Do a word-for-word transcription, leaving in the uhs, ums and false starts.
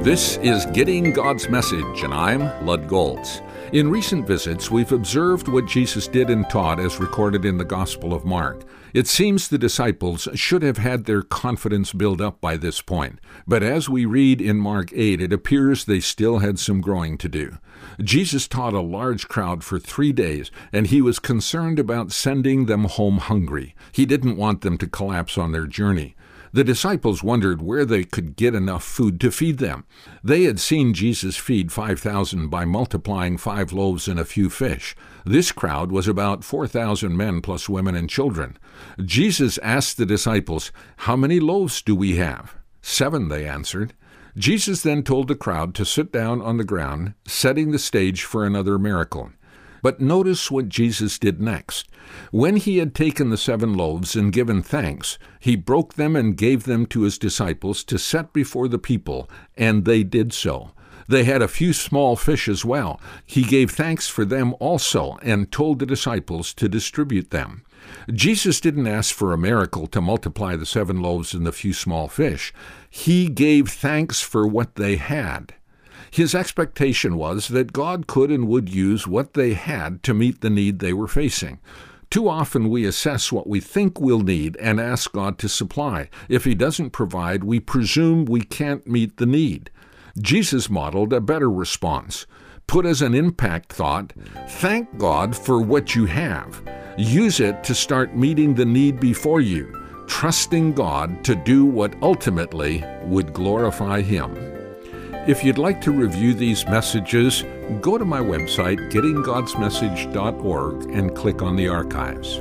This is Getting God's Message, and I'm Lud Goltz. In recent visits, we've observed what Jesus did and taught as recorded in the Gospel of Mark. It seems the disciples should have had their confidence built up by this point, but as we read in Mark eight, it appears they still had some growing to do. Jesus taught a large crowd for three days, and he was concerned about sending them home hungry. He didn't want them to collapse on their journey. The disciples wondered where they could get enough food to feed them. They had seen Jesus feed five thousand by multiplying five loaves and a few fish. This crowd was about four thousand men plus women and children. Jesus asked the disciples, "How many loaves do we have?" "Seven," they answered. Jesus then told the crowd to sit down on the ground, setting the stage for another miracle. But notice what Jesus did next. When he had taken the seven loaves and given thanks, he broke them and gave them to his disciples to set before the people, and they did so. They had a few small fish as well. He gave thanks for them also and told the disciples to distribute them. Jesus didn't ask for a miracle to multiply the seven loaves and the few small fish. He gave thanks for what they had. His expectation was that God could and would use what they had to meet the need they were facing. Too often we assess what we think we'll need and ask God to supply. If he doesn't provide, we presume we can't meet the need. Jesus modeled a better response. Put as an impact thought, thank God for what you have. Use it to start meeting the need before you, trusting God to do what ultimately would glorify him. If you'd like to review these messages, go to my website, getting gods message dot org, and click on the archives.